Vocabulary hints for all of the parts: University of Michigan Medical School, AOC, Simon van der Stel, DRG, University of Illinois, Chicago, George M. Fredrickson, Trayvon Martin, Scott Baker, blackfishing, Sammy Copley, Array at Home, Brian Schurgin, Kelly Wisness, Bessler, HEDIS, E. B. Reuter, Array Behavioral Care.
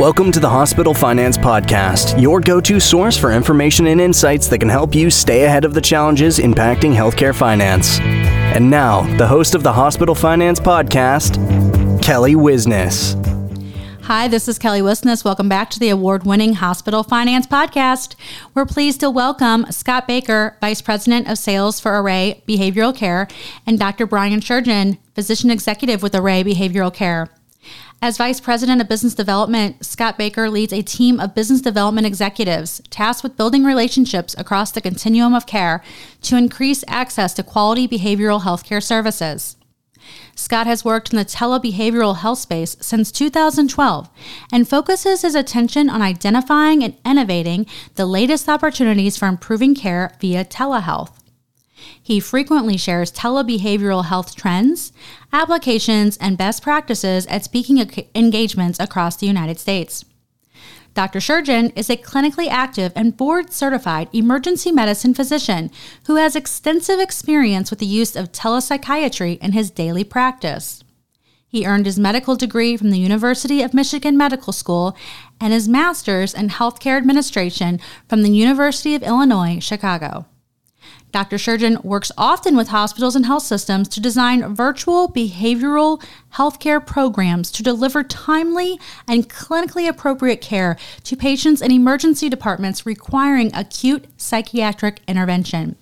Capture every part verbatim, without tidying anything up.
Welcome to the Hospital Finance Podcast, your go-to source for information and insights that can help you stay ahead of the challenges impacting healthcare finance. And now, the host of the Hospital Finance Podcast, Kelly Wisness. Hi, this is Kelly Wisness. Welcome back to the award-winning Hospital Finance Podcast. We're pleased to welcome Scott Baker, Vice President of Sales for Array Behavioral Care, and Doctor Brian Schurgin, Physician Executive with Array Behavioral Care. As Vice President of Business Development, Scott Baker leads a team of business development executives tasked with building relationships across the continuum of care to increase access to quality behavioral health care services. Scott has worked in the tele-behavioral health space since two thousand twelve and focuses his attention on identifying and innovating the latest opportunities for improving care via telehealth. He frequently shares tele-behavioral health trends, applications, and best practices at speaking engagements across the United States. Doctor Schurgin is a clinically active and board-certified emergency medicine physician who has extensive experience with the use of telepsychiatry in his daily practice. He earned his medical degree from the University of Michigan Medical School and his master's in healthcare administration from the University of Illinois, Chicago. Doctor Schurgin works often with hospitals and health systems to design virtual behavioral healthcare programs to deliver timely and clinically appropriate care to patients in emergency departments requiring acute psychiatric intervention.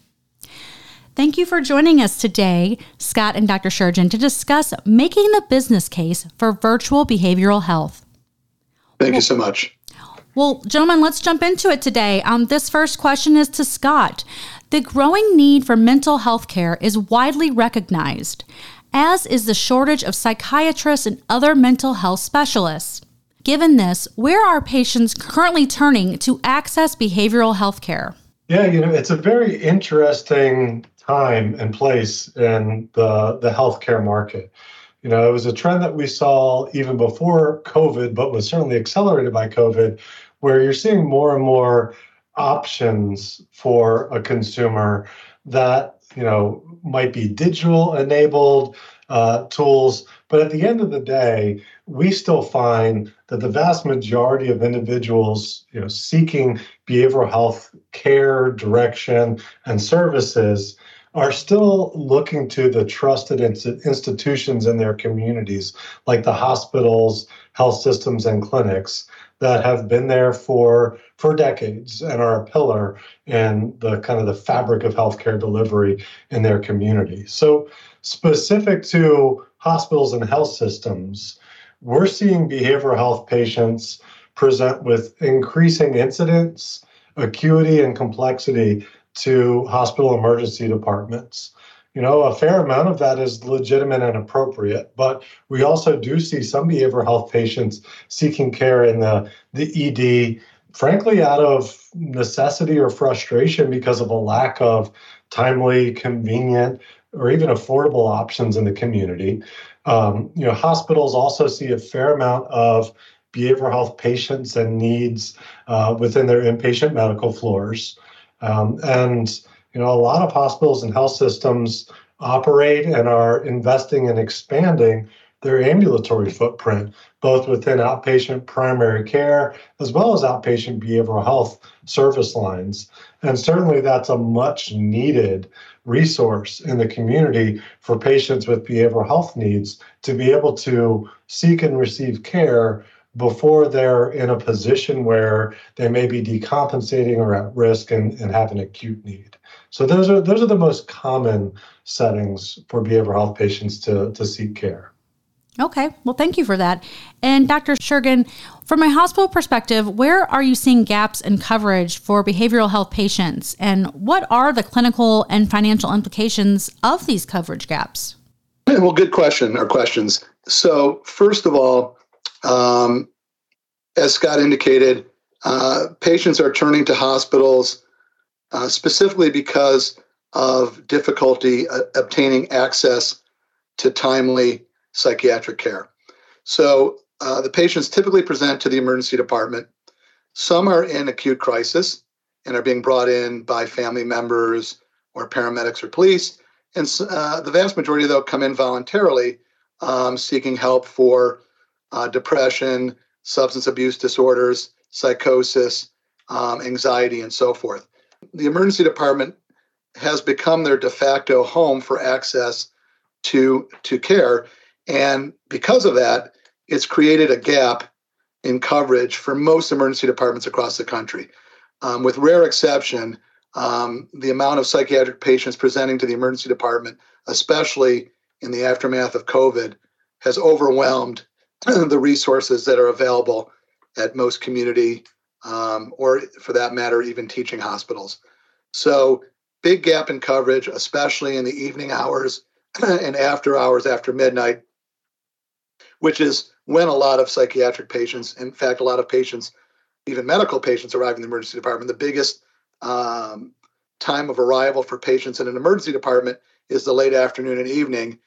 Thank you for joining us today, Scott and Doctor Schurgin, to discuss making the business case for virtual behavioral health. Thank you so much. Well, gentlemen, let's jump into it today. Um, this first question is to Scott. The growing need for mental health care is widely recognized, as is the shortage of psychiatrists and other mental health specialists. Given this, where are patients currently turning to access behavioral health care? Yeah, you know, it's a very interesting time and place in the, the healthcare market. You know, it was a trend that we saw even before COVID, but was certainly accelerated by COVID, where you're seeing more and more options for a consumer that, you know, might be digital enabled uh, tools. But at the end of the day, we still find that the vast majority of individuals, you know, seeking behavioral health care, direction, and services are still looking to the trusted inst- institutions in their communities, like the hospitals, health systems, and clinics that have been there for, for decades and are a pillar in the kind of the fabric of healthcare delivery in their community. So specific to hospitals and health systems, we're seeing behavioral health patients present with increasing incidence, acuity, and complexity to hospital emergency departments. You know, a fair amount of that is legitimate and appropriate, but we also do see some behavioral health patients seeking care in the, the E D, frankly, out of necessity or frustration because of a lack of timely, convenient, or even affordable options in the community. Um, you know, hospitals also see a fair amount of behavioral health patients and needs uh, within their inpatient medical floors. Um, and, you know, a lot of hospitals and health systems operate and are investing in expanding their ambulatory footprint, both within outpatient primary care as well as outpatient behavioral health service lines. And certainly that's a much needed resource in the community for patients with behavioral health needs to be able to seek and receive care before they're in a position where they may be decompensating or at risk and, and have an acute need. So those are those are the most common settings for behavioral health patients to, to seek care. Okay, well, thank you for that. And Doctor Schurgin, from a hospital perspective, where are you seeing gaps in coverage for behavioral health patients? And what are the clinical and financial implications of these coverage gaps? Well, good question or questions. So first of all, Um, as Scott indicated, uh, patients are turning to hospitals uh, specifically because of difficulty uh, obtaining access to timely psychiatric care. So uh, the patients typically present to the emergency department. Some are in acute crisis and are being brought in by family members or paramedics or police. And uh, the vast majority, though, come in voluntarily um, seeking help for Uh, depression, substance abuse disorders, psychosis, um, anxiety, and so forth. The emergency department has become their de facto home for access to, to care. And because of that, it's created a gap in coverage for most emergency departments across the country. Um, with rare exception, um, the amount of psychiatric patients presenting to the emergency department, especially in the aftermath of COVID, has overwhelmed the resources that are available at most community, um, or for that matter, even teaching hospitals. So big gap in coverage, especially in the evening hours and after hours after midnight, which is when a lot of psychiatric patients, in fact, a lot of patients, even medical patients, arrive in the emergency department. The biggest um, time of arrival for patients in an emergency department is the late afternoon and evening,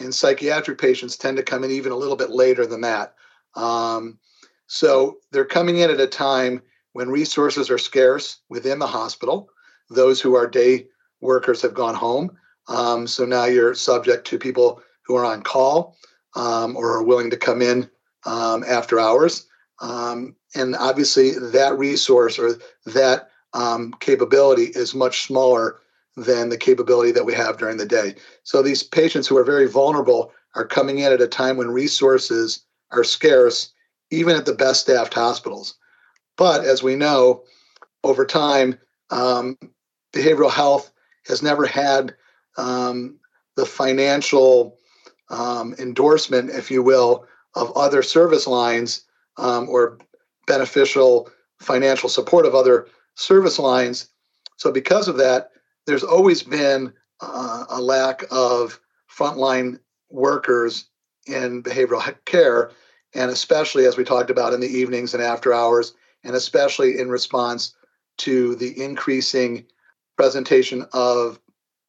and psychiatric patients tend to come in even a little bit later than that. Um, so they're coming in at a time when resources are scarce within the hospital. Those who are day workers have gone home. Um, so now you're subject to people who are on call um, or are willing to come in um, after hours. Um, and obviously that resource or that um, capability is much smaller than the capability that we have during the day. So these patients who are very vulnerable are coming in at a time when resources are scarce, even at the best staffed hospitals. But as we know, over time, um, behavioral health has never had um, the financial um, endorsement, if you will, of other service lines um, or beneficial financial support of other service lines. So because of that, there's always been uh, a lack of frontline workers in behavioral care, and especially, as we talked about, in the evenings and after hours, and especially in response to the increasing presentation of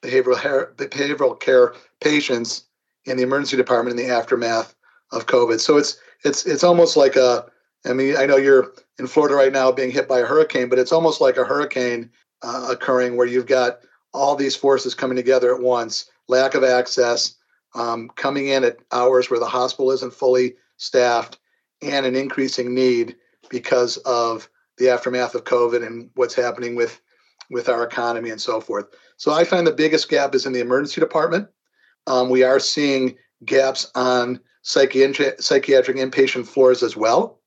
behavioral, hair, behavioral care patients in the emergency department in the aftermath of COVID. So it's it's it's almost like a, I mean, I know you're in Florida right now being hit by a hurricane, but it's almost like a hurricane Uh, occurring where you've got all these forces coming together at once, lack of access, um, coming in at hours where the hospital isn't fully staffed, and an increasing need because of the aftermath of COVID and what's happening with, with our economy and so forth. So I find the biggest gap is in the emergency department. Um, we are seeing gaps on psychiatric, psychiatric inpatient floors as well.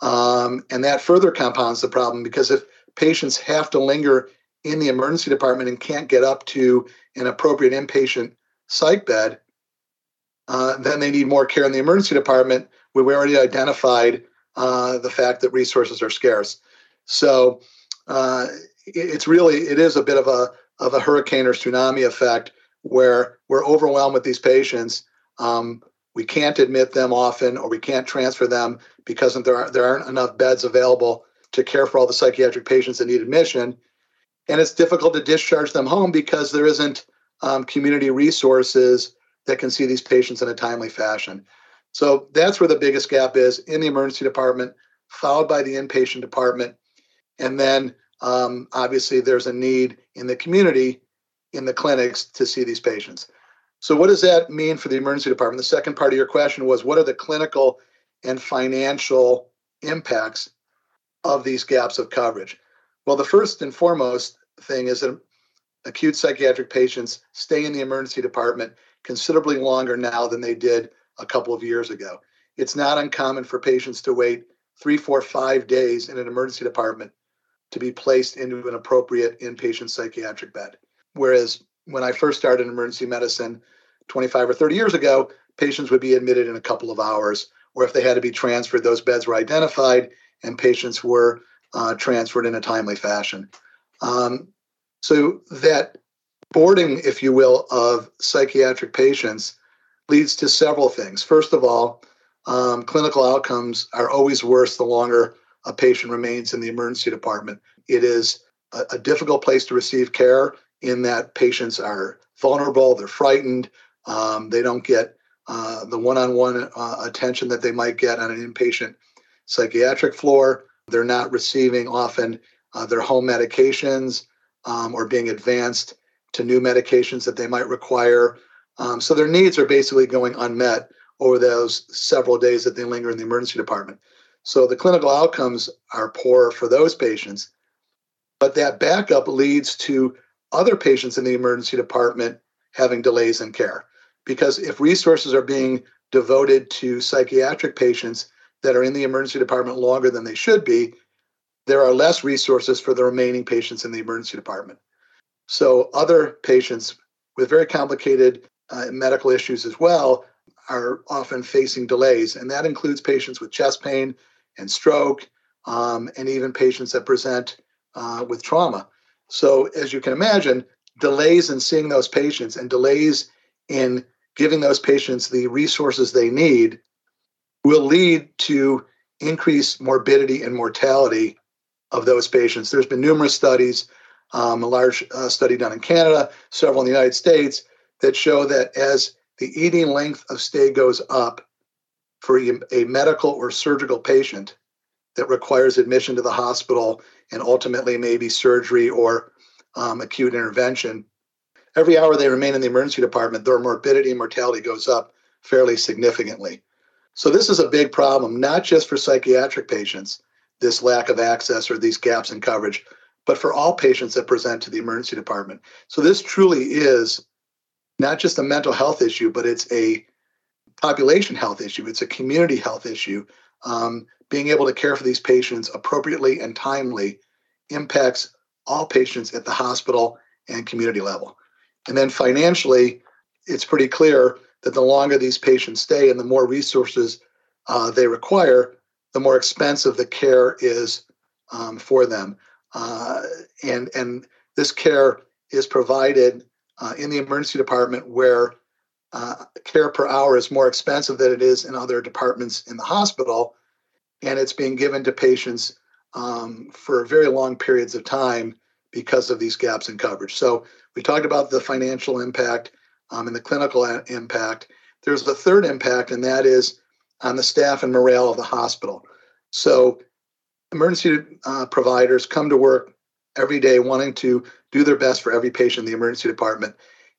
Um, and that further compounds the problem, because if patients have to linger in the emergency department and can't get up to an appropriate inpatient psych bed, uh, then they need more care in the emergency department. We already identified uh, the fact that resources are scarce. So uh, it's really, it is a bit of a of a hurricane or tsunami effect where we're overwhelmed with these patients. Um, we can't admit them often, or we can't transfer them because there are, there aren't enough beds available to care for all the psychiatric patients that need admission. And it's difficult to discharge them home because there isn't um, community resources that can see these patients in a timely fashion. So that's where the biggest gap is, in the emergency department, followed by the inpatient department. And then um, obviously there's a need in the community, in the clinics, to see these patients. So what does that mean for the emergency department? The second part of your question was, what are the clinical and financial impacts of these gaps of coverage? Well, the first and foremost thing is that acute psychiatric patients stay in the emergency department considerably longer now than they did a couple of years ago. It's not uncommon for patients to wait three, four, five days in an emergency department to be placed into an appropriate inpatient psychiatric bed. Whereas when I first started in emergency medicine twenty-five or thirty years ago, patients would be admitted in a couple of hours, or if they had to be transferred, those beds were identified and patients were uh, transferred in a timely fashion. Um, so that boarding, if you will, of psychiatric patients leads to several things. First of all, um, clinical outcomes are always worse the longer a patient remains in the emergency department. It is a, a difficult place to receive care, in that patients are vulnerable, they're frightened, um, they don't get uh, the one-on-one uh, attention that they might get on an inpatient psychiatric floor. They're not receiving often uh, their home medications um, or being advanced to new medications that they might require. Um, so their needs are basically going unmet over those several days that they linger in the emergency department. So the clinical outcomes are poor for those patients. But that backup leads to other patients in the emergency department having delays in care. Because if resources are being devoted to psychiatric patients that are in the emergency department longer than they should be, there are less resources for the remaining patients in the emergency department. So other patients with very complicated uh, medical issues as well are often facing delays. And that includes patients with chest pain and stroke, um, and even patients that present uh, with trauma. So as you can imagine, delays in seeing those patients and delays in giving those patients the resources they need will lead to increased morbidity and mortality of those patients. There's been numerous studies, um, a large uh, study done in Canada, several in the United States, that show that as the E D length of stay goes up for a medical or surgical patient that requires admission to the hospital and ultimately maybe surgery or um, acute intervention, every hour they remain in the emergency department, their morbidity and mortality goes up fairly significantly. So this is a big problem, not just for psychiatric patients, this lack of access or these gaps in coverage, but for all patients that present to the emergency department. So this truly is not just a mental health issue, but it's a population health issue. It's a community health issue. Um, being able to care for these patients appropriately and timely impacts all patients at the hospital and community level. And then financially, it's pretty clear that the longer these patients stay and the more resources uh, they require, the more expensive the care is um, for them. Uh, and, and this care is provided Uh, in the emergency department where uh, care per hour is more expensive than it is in other departments in the hospital, and it's being given to patients um, for very long periods of time because of these gaps in coverage. So we talked about the financial impact um, and the clinical a- impact. There's the third impact, and that is on the staff and morale of the hospital. So emergency uh, providers come to work every day wanting to do their best for every patient in the emergency department.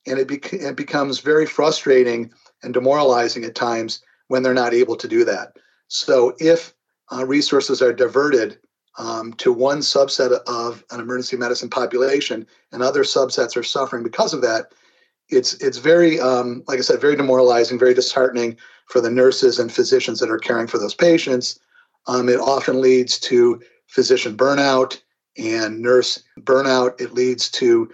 And it, bec- it becomes very frustrating and demoralizing at times when they're not able to do that. So if uh, resources are diverted um, to one subset of an emergency medicine population and other subsets are suffering because of that, it's it's very, um, like I said, very demoralizing, very disheartening for the nurses and physicians that are caring for those patients. Um, it often leads to physician burnout and nurse burnout. It leads to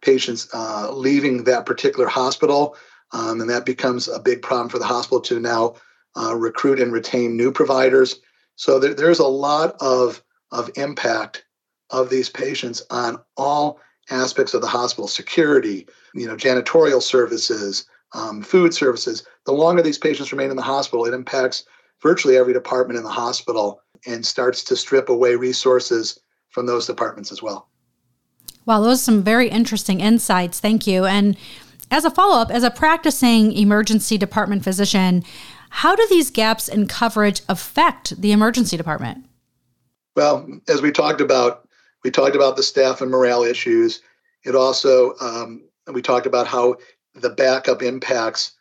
patients uh, leaving that particular hospital, um, and that becomes a big problem for the hospital to now uh, recruit and retain new providers. So there, there's a lot of, of impact of these patients on all aspects of the hospital, security, you know, janitorial services, um, food services. The longer these patients remain in the hospital, it impacts virtually every department in the hospital and starts to strip away resources from those departments as well. Wow, those are some very interesting insights. Thank you. And as a follow-up, as a practicing emergency department physician, how do these gaps in coverage affect the emergency department? Well, as we talked about, we talked about the staff and morale issues. It also, um, we talked about how the backup impacts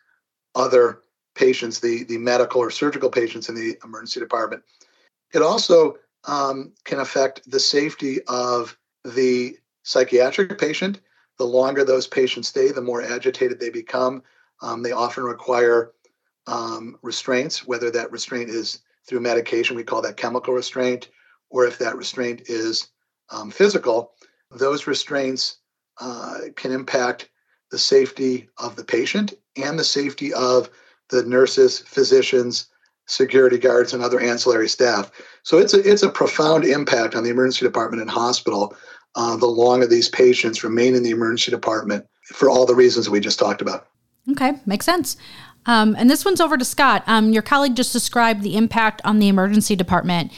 other patients, the, the medical or surgical patients in the emergency department. It also Um, can affect the safety of the psychiatric patient. The longer those patients stay, the more agitated they become. Um, they often require um, restraints, whether that restraint is through medication, we call that chemical restraint, or if that restraint is um, physical. Those restraints uh, can impact the safety of the patient and the safety of the nurses, physicians, security guards, and other ancillary staff. So it's a, it's a profound impact on the emergency department and hospital uh, the longer these patients remain in the emergency department for all the reasons we just talked about. Okay, makes sense. Um, and this one's over to Scott. Um, your colleague just described the impact on the emergency department.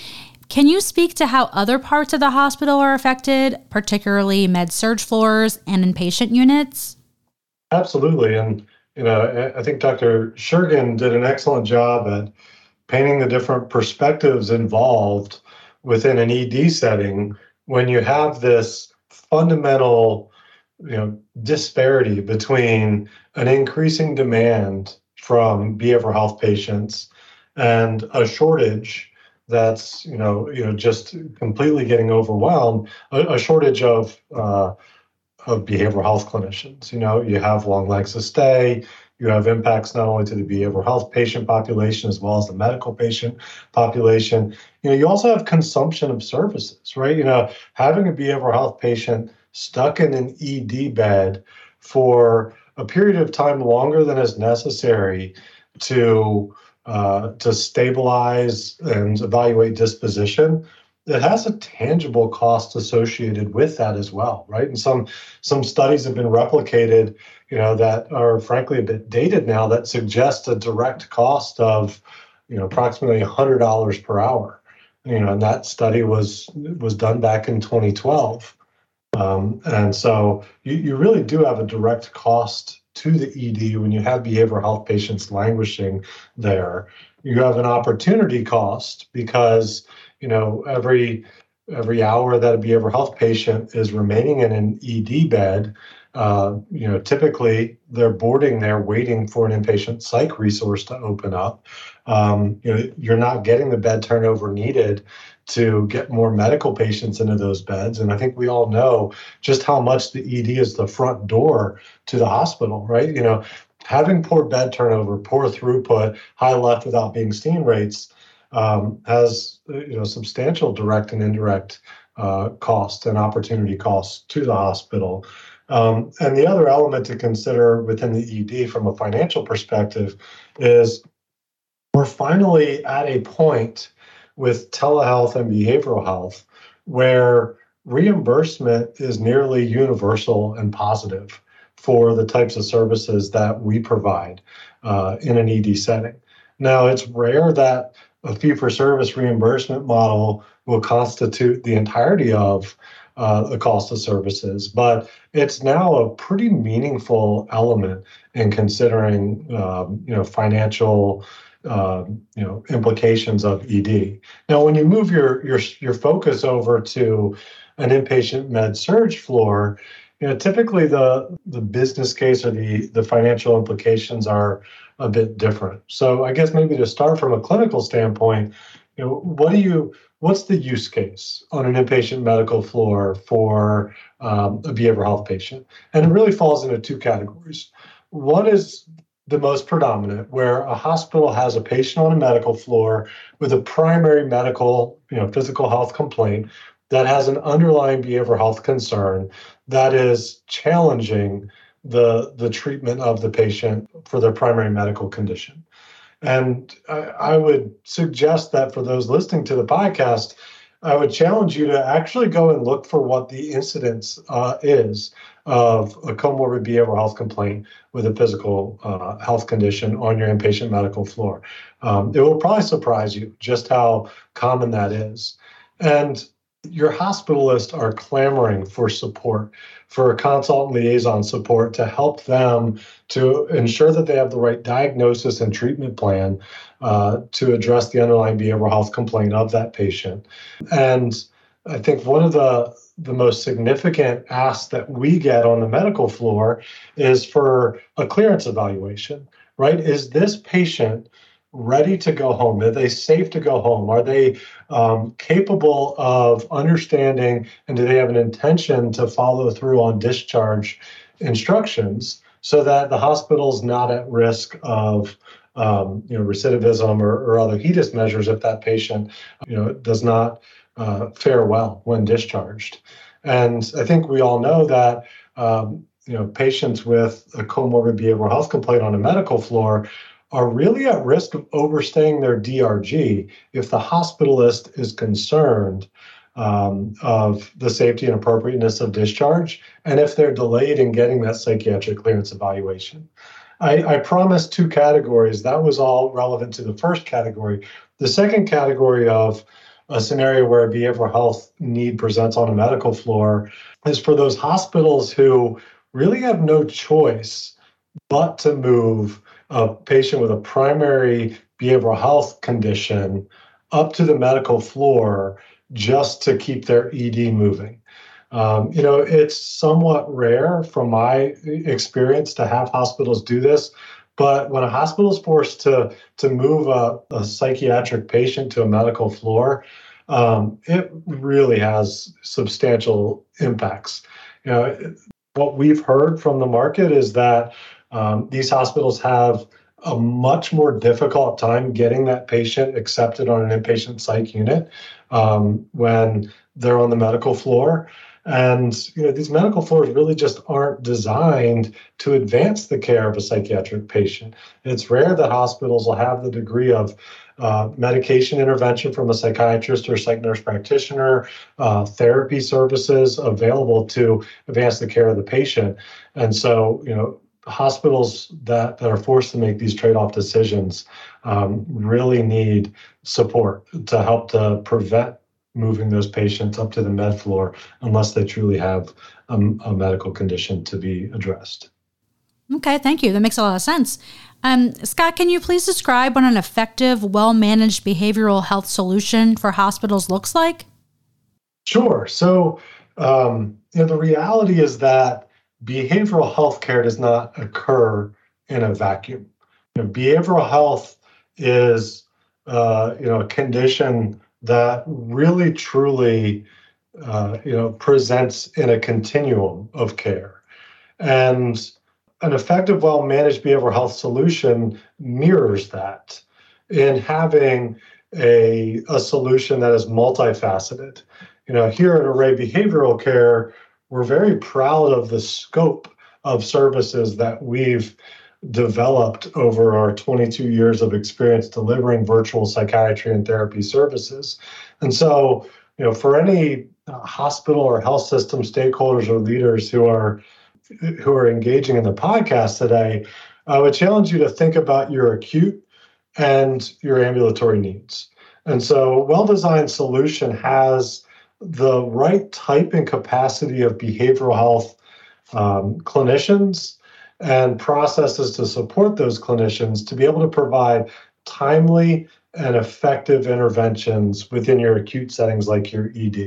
Can you speak to how other parts of the hospital are affected, particularly med-surg floors and inpatient units? Absolutely. And you know, I think Doctor Schurgin did an excellent job at painting the different perspectives involved within an E D setting when you have this fundamental, you know, disparity between an increasing demand from behavioral health patients and a shortage that's, you know, you know, just completely getting overwhelmed, a, a shortage of uh, of behavioral health clinicians. You know, you have long lengths of stay, you have impacts not only to the behavioral health patient population as well as the medical patient population. You know, you also have consumption of services, right? You know, having a behavioral health patient stuck in an E D bed for a period of time longer than is necessary to uh, to stabilize and evaluate disposition, it has a tangible cost associated with that as well, right? And some some studies have been replicated, you know, that are frankly a bit dated now, that suggest a direct cost of, you know, approximately one hundred dollars per hour. You know, and that study was was done back in twenty twelve. Um, and so you, you really do have a direct cost to the E D when you have behavioral health patients languishing there. You have an opportunity cost because, you know, every every hour that a behavioral health patient is remaining in an E D bed, uh, you know, typically they're boarding there waiting for an inpatient psych resource to open up. Um, you know, you're not getting the bed turnover needed to get more medical patients into those beds. And I think we all know just how much the E D is the front door to the hospital, right? You know, having poor bed turnover, poor throughput, high left without being seen rates um, has, you know, substantial direct and indirect uh, cost and opportunity costs to the hospital. Um, and the other element to consider within the E D from a financial perspective is we're finally at a point with telehealth and behavioral health where reimbursement is nearly universal and positive for the types of services that we provide uh, in an E D setting. Now, it's rare that a fee-for-service reimbursement model will constitute the entirety of uh, the cost of services, but it's now a pretty meaningful element in considering um, you know, financial Uh, you know, implications of E D. Now, when you move your your your focus over to an inpatient med surg floor, you know, typically the the business case or the the financial implications are a bit different. So, I guess maybe to start from a clinical standpoint, you know, what do you what's the use case on an inpatient medical floor for um, a behavioral health patient? And it really falls into two categories. One is the most predominant, where a hospital has a patient on a medical floor with a primary medical, you know, physical health complaint that has an underlying behavioral health concern that is challenging the, the treatment of the patient for their primary medical condition. And I, I would suggest that for those listening to the podcast, I would challenge you to actually go and look for what the incidence uh, is of a comorbid behavioral health complaint with a physical uh, health condition on your inpatient medical floor. Um, it will probably surprise you just how common that is. And your hospitalists are clamoring for support, for consultant liaison support to help them to ensure that they have the right diagnosis and treatment plan uh, to address the underlying behavioral health complaint of that patient. And I think one of the the most significant ask that we get on the medical floor is for a clearance evaluation, right? Is this patient ready to go home? Are they safe to go home? Are they um, capable of understanding, and do they have an intention to follow through on discharge instructions so that the hospital's not at risk of um, you know, recidivism or, or other HEDIS measures if that patient, you know, does not Uh, fare well when discharged? And I think we all know that um, you know, patients with a comorbid behavioral health complaint on a medical floor are really at risk of overstaying their D R G if the hospitalist is concerned um, of the safety and appropriateness of discharge, and if they're delayed in getting that psychiatric clearance evaluation. I, I promised two categories. That was all relevant to the first category. The second category of a scenario where a behavioral health need presents on a medical floor is for those hospitals who really have no choice but to move a patient with a primary behavioral health condition up to the medical floor just to keep their E D moving. Um, you know, it's somewhat rare from my experience to have hospitals do this, But when a hospital is forced to to move a, a psychiatric patient to a medical floor, um, it really has substantial impacts. You know, what we've heard from the market is that um, these hospitals have a much more difficult time getting that patient accepted on an inpatient psych unit um, when they're on the medical floor. And you know, these medical floors really just aren't designed to advance the care of a psychiatric patient. It's rare that hospitals will have the degree of uh, medication intervention from a psychiatrist or psych nurse practitioner, uh, therapy services available to advance the care of the patient. And so, you know, hospitals that, that are forced to make these trade-off decisions um, really need support to help to prevent moving those patients up to the med floor unless they truly have a, a medical condition to be addressed. Okay, thank you. That makes a lot of sense. Um, Scott, can you please describe what an effective, well-managed behavioral health solution for hospitals looks like? Sure. So, um, you know, the reality is that behavioral health care does not occur in a vacuum. You know, behavioral health is, uh, you know, a condition that really, truly, uh, you know, presents in a continuum of care. And an effective, well-managed behavioral health solution mirrors that in having a, a solution that is multifaceted. You know, here at Array Behavioral Care, we're very proud of the scope of services that we've developed over our twenty-two years of experience delivering virtual psychiatry and therapy services. And so, you know, for any uh, hospital or health system stakeholders or leaders who are who are engaging in the podcast today, I would challenge you to think about your acute and your ambulatory needs. And so, a well-designed solution has the right type and capacity of behavioral health um, clinicians and processes to support those clinicians to be able to provide timely and effective interventions within your acute settings like your E D.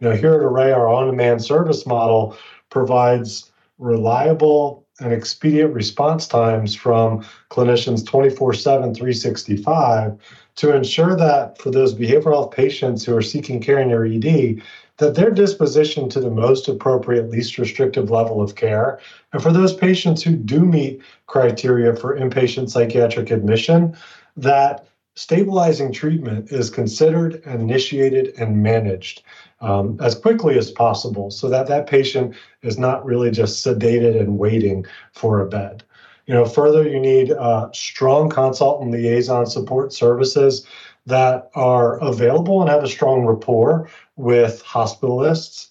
You know, here at Array, our on-demand service model provides reliable and expedient response times from clinicians twenty-four seven, three sixty-five to ensure that for those behavioral health patients who are seeking care in your E D, that they're dispositioned to the most appropriate, least restrictive level of care. And for those patients who do meet criteria for inpatient psychiatric admission, that stabilizing treatment is considered, initiated, and managed um, as quickly as possible so that that patient is not really just sedated and waiting for a bed. You know, further, you need uh, strong consult and liaison support services that are available and have a strong rapport with hospitalists.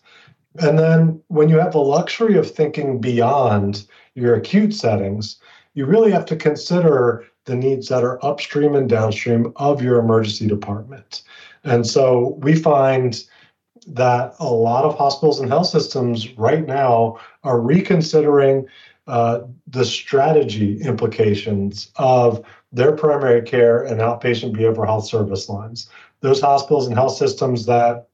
And then when you have the luxury of thinking beyond your acute settings, you really have to consider the needs that are upstream and downstream of your emergency department. And so we find that a lot of hospitals and health systems right now are reconsidering uh, the strategy implications of their primary care and outpatient behavioral health service lines. Those hospitals and health systems that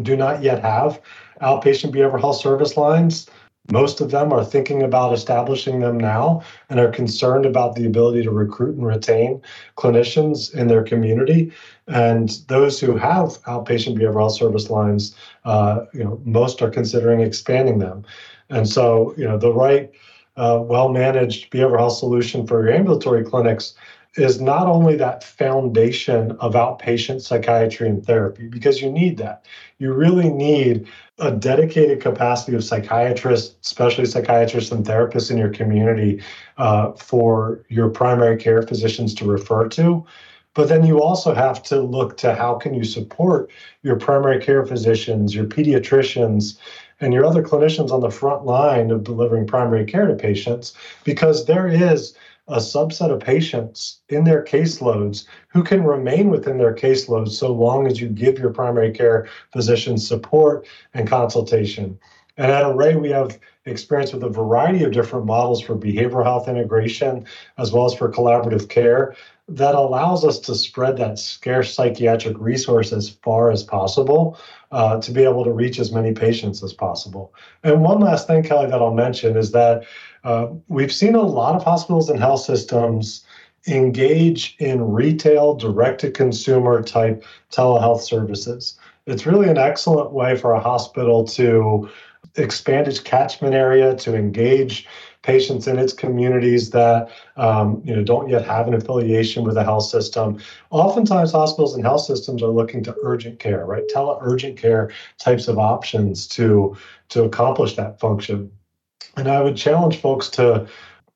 do not yet have outpatient behavioral health service lines, most of them are thinking about establishing them now and are concerned about the ability to recruit and retain clinicians in their community. And those who have outpatient behavioral health service lines, uh, you know, most are considering expanding them. And so, you know, the right Uh, well-managed behavioral health solution for your ambulatory clinics is not only that foundation of outpatient psychiatry and therapy, because you need that. You really need a dedicated capacity of psychiatrists, especially psychiatrists and therapists in your community uh, for your primary care physicians to refer to. But then you also have to look to how can you support your primary care physicians, your pediatricians, and your other clinicians on the front line of delivering primary care to patients, because there is a subset of patients in their caseloads who can remain within their caseloads so long as you give your primary care physician support and consultation. And at Array, we have experience with a variety of different models for behavioral health integration, as well as for collaborative care that allows us to spread that scarce psychiatric resource as far as possible uh, to be able to reach as many patients as possible. And one last thing, Kelly, that I'll mention is that uh, we've seen a lot of hospitals and health systems engage in retail, direct-to-consumer type telehealth services. It's really an excellent way for a hospital to expand its catchment area, to engage patients in its communities that um, you know, don't yet have an affiliation with a health system. Oftentimes, hospitals and health systems are looking to urgent care, right? Tele-urgent care types of options to, to accomplish that function. And I would challenge folks to,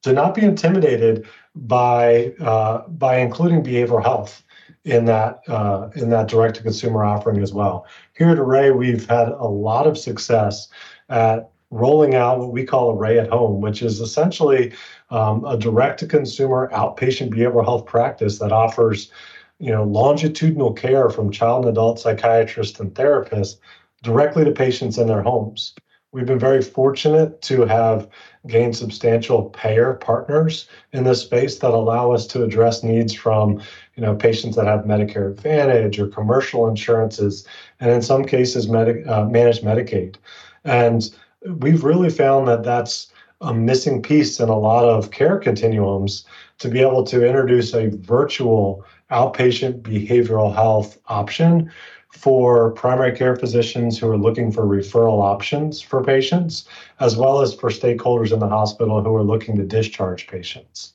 to not be intimidated by uh, by including behavioral health in that uh, in that direct-to-consumer offering as well. Here at Array, we've had a lot of success at rolling out what we call Array at Home, which is essentially um, a direct-to-consumer outpatient behavioral health practice that offers, you know, longitudinal care from child and adult psychiatrists and therapists directly to patients in their homes. We've been very fortunate to have gained substantial payer partners in this space that allow us to address needs from, you know, patients that have Medicare Advantage or commercial insurances, and in some cases, Medi- uh, managed Medicaid. And we've really found that that's a missing piece in a lot of care continuums, to be able to introduce a virtual outpatient behavioral health option for primary care physicians who are looking for referral options for patients, as well as for stakeholders in the hospital who are looking to discharge patients.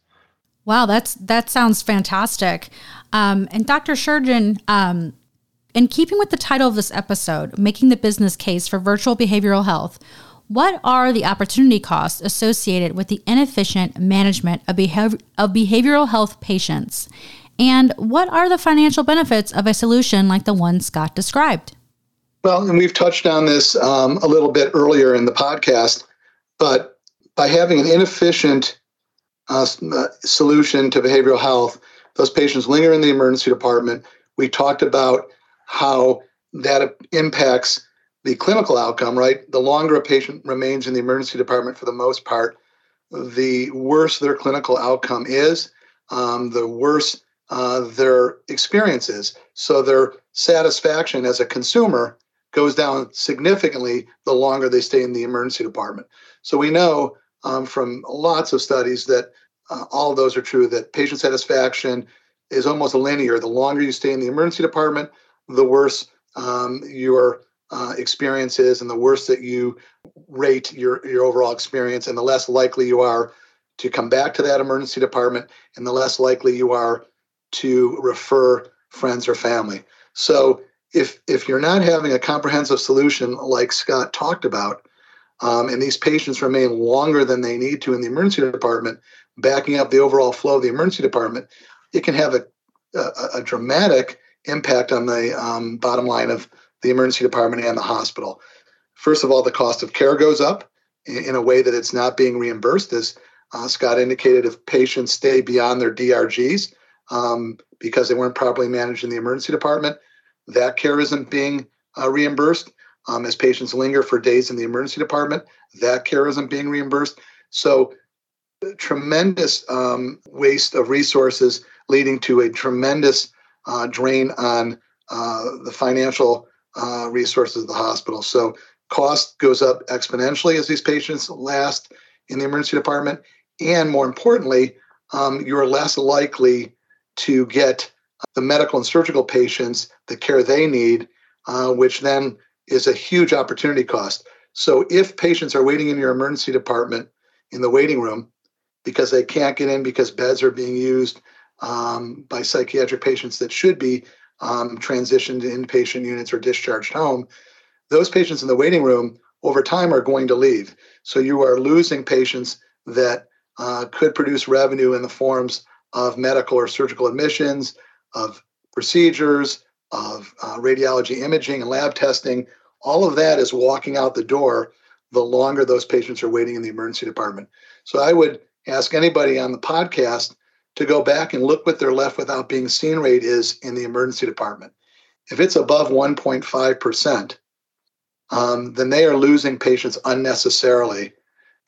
Wow, that's that sounds fantastic. Um, and Doctor Schurgin, um, in keeping with the title of this episode, Making the Business Case for Virtual Behavioral Health, what are the opportunity costs associated with the inefficient management of, behavior, of behavioral health patients? And what are the financial benefits of a solution like the one Scott described? Well, and we've touched on this um, a little bit earlier in the podcast, but by having an inefficient uh, solution to behavioral health, those patients linger in the emergency department. We talked about how that impacts the clinical outcome, right? The longer a patient remains in the emergency department, for the most part, the worse their clinical outcome is, um, the worse Uh, their experiences. So their satisfaction as a consumer goes down significantly the longer they stay in the emergency department. So we know um, from lots of studies that uh, all of those are true, that patient satisfaction is almost linear. The longer you stay in the emergency department, the worse um, your uh, experience is, and the worse that you rate your, your overall experience, and the less likely you are to come back to that emergency department, and the less likely you are to refer friends or family. So if if you're not having a comprehensive solution like Scott talked about, um, and these patients remain longer than they need to in the emergency department, backing up the overall flow of the emergency department, it can have a, a, a dramatic impact on the um, bottom line of the emergency department and the hospital. First of all, the cost of care goes up in, in a way that it's not being reimbursed. As uh, Scott indicated, if patients stay beyond their D R Gs, Um, because they weren't properly managed in the emergency department, that care isn't being uh, reimbursed. Um, as patients linger for days in the emergency department, that care isn't being reimbursed. So tremendous um, waste of resources, leading to a tremendous uh, drain on uh, the financial uh, resources of the hospital. So cost goes up exponentially as these patients last in the emergency department. And more importantly, um, you're less likely to get the medical and surgical patients the care they need, uh, which then is a huge opportunity cost. So if patients are waiting in your emergency department in the waiting room because they can't get in because beds are being used um, by psychiatric patients that should be um, transitioned to inpatient units or discharged home, those patients in the waiting room over time are going to leave. So you are losing patients that uh, could produce revenue in the forms of medical or surgical admissions, of procedures, of uh, radiology imaging and lab testing. All of that is walking out the door the longer those patients are waiting in the emergency department. So I would ask anybody on the podcast to go back and look what their left without being seen rate is in the emergency department. If it's above one point five percent, um, then they are losing patients unnecessarily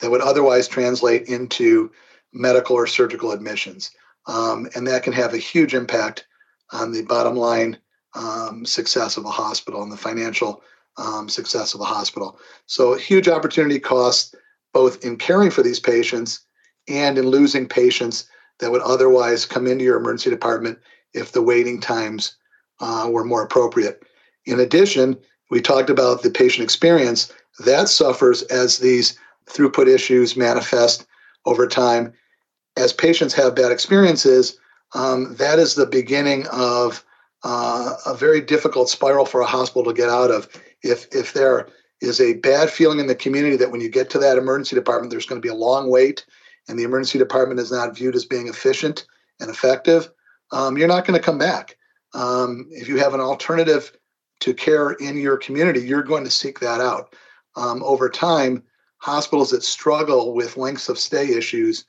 that would otherwise translate into medical or surgical admissions. Um, and that can have a huge impact on the bottom line um, success of a hospital and the financial um, success of a hospital. So a huge opportunity cost, both in caring for these patients and in losing patients that would otherwise come into your emergency department if the waiting times uh, were more appropriate. In addition, we talked about the patient experience. That suffers as these throughput issues manifest over time. As patients have bad experiences, um, that is the beginning of uh, a very difficult spiral for a hospital to get out of. If if there is a bad feeling in the community that when you get to that emergency department, there's going to be a long wait, and the emergency department is not viewed as being efficient and effective, um, you're not going to come back. Um, if you have an alternative to care in your community, you're going to seek that out. Um, over time, hospitals that struggle with lengths of stay issues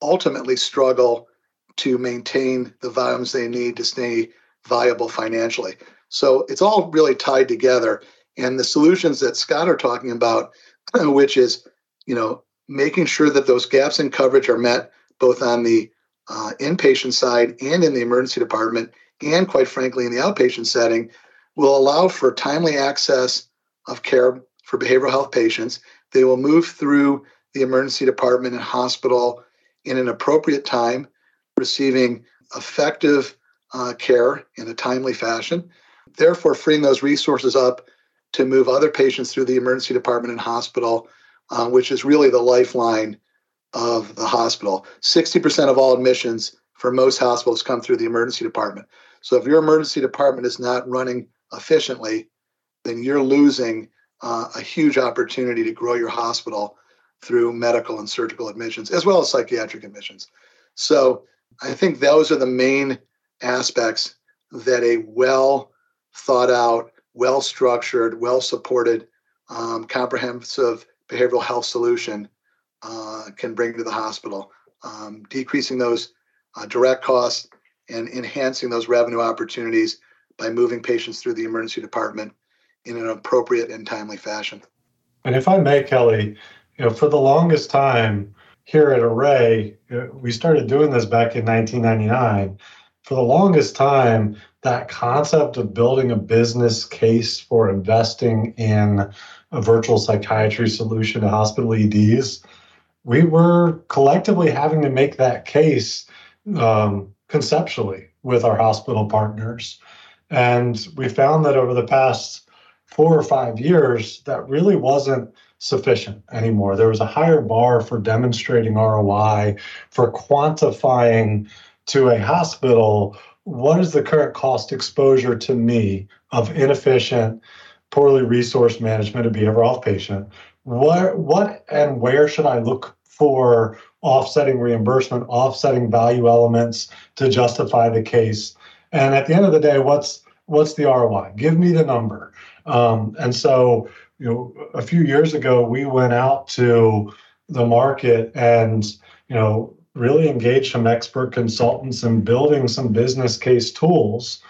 ultimately struggle to maintain the volumes they need to stay viable financially. So it's all really tied together. And the solutions that Scott are talking about, which is, you know, making sure that those gaps in coverage are met both on the uh, inpatient side and in the emergency department, and quite frankly, in the outpatient setting, will allow for timely access of care for behavioral health patients. They will move through the emergency department and hospital in an appropriate time, receiving effective uh, care in a timely fashion, therefore freeing those resources up to move other patients through the emergency department and hospital, uh, which is really the lifeline of the hospital. sixty percent of all admissions for most hospitals come through the emergency department. So if your emergency department is not running efficiently, then you're losing uh, a huge opportunity to grow your hospital through medical and surgical admissions, as well as psychiatric admissions. So I think those are the main aspects that a well thought out, well structured, well supported, um, comprehensive behavioral health solution uh, can bring to the hospital, um, decreasing those uh, direct costs and enhancing those revenue opportunities by moving patients through the emergency department in an appropriate and timely fashion. And if I may, Kelly, you know, for the longest time here at Array, we started doing this back in nineteen ninety-nine. For the longest time, that concept of building a business case for investing in a virtual psychiatry solution to hospital E Ds, we were collectively having to make that case um, conceptually with our hospital partners. And we found that over the past four or five years, that really wasn't sufficient anymore. There was a higher bar for demonstrating R O I, for quantifying to a hospital, what is the current cost exposure to me of inefficient, poorly resourced management of behavioral health patient? What, what and where should I look for offsetting reimbursement, offsetting value elements to justify the case? And at the end of the day, what's what's the R O I? Give me the number. Um, and so, you know, a few years ago, we went out to the market and, you know, really engaged some expert consultants in building some business case tools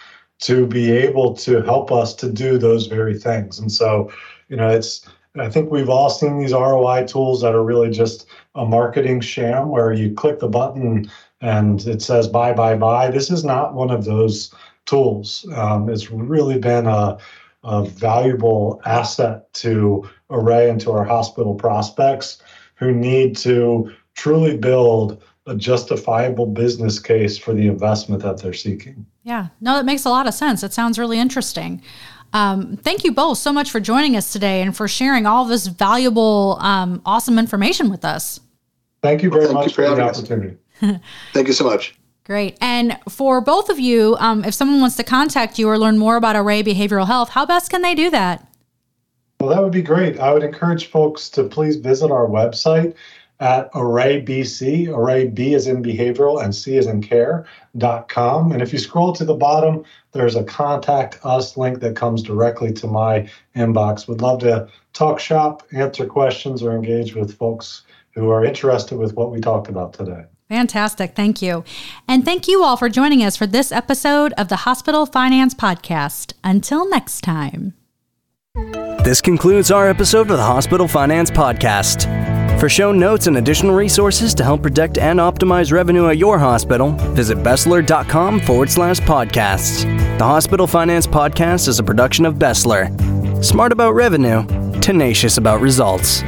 to be able to help us to do those very things. And so, you know, it's, I think we've all seen these R O I tools that are really just a marketing sham where you click the button and it says, buy, buy, buy. This is not one of those tools. Um, it's really been a a valuable asset to Array and to our hospital prospects who need to truly build a justifiable business case for the investment that they're seeking. Yeah, no, that makes a lot of sense. It sounds really interesting. Um, thank you both so much for joining us today and for sharing all this valuable, um, awesome information with us. Thank you very well, thank much you for, for the opportunity. Thank you so much. Great. And for both of you, um, if someone wants to contact you or learn more about Array Behavioral Health, how best can they do that? Well, that would be great. I would encourage folks to please visit our website at Array B C, Array B as in behavioral and C as in care dot com. And if you scroll to the bottom, there's a contact us link that comes directly to my inbox. Would love to talk shop, answer questions, or engage with folks who are interested with what we talked about today. Fantastic. Thank you. And thank you all for joining us for this episode of the Hospital Finance Podcast. Until next time. This concludes our episode of the Hospital Finance Podcast. For show notes and additional resources to help protect and optimize revenue at your hospital, visit Bessler.com forward slash podcasts. The Hospital Finance Podcast is a production of Bessler. Smart about revenue, tenacious about results.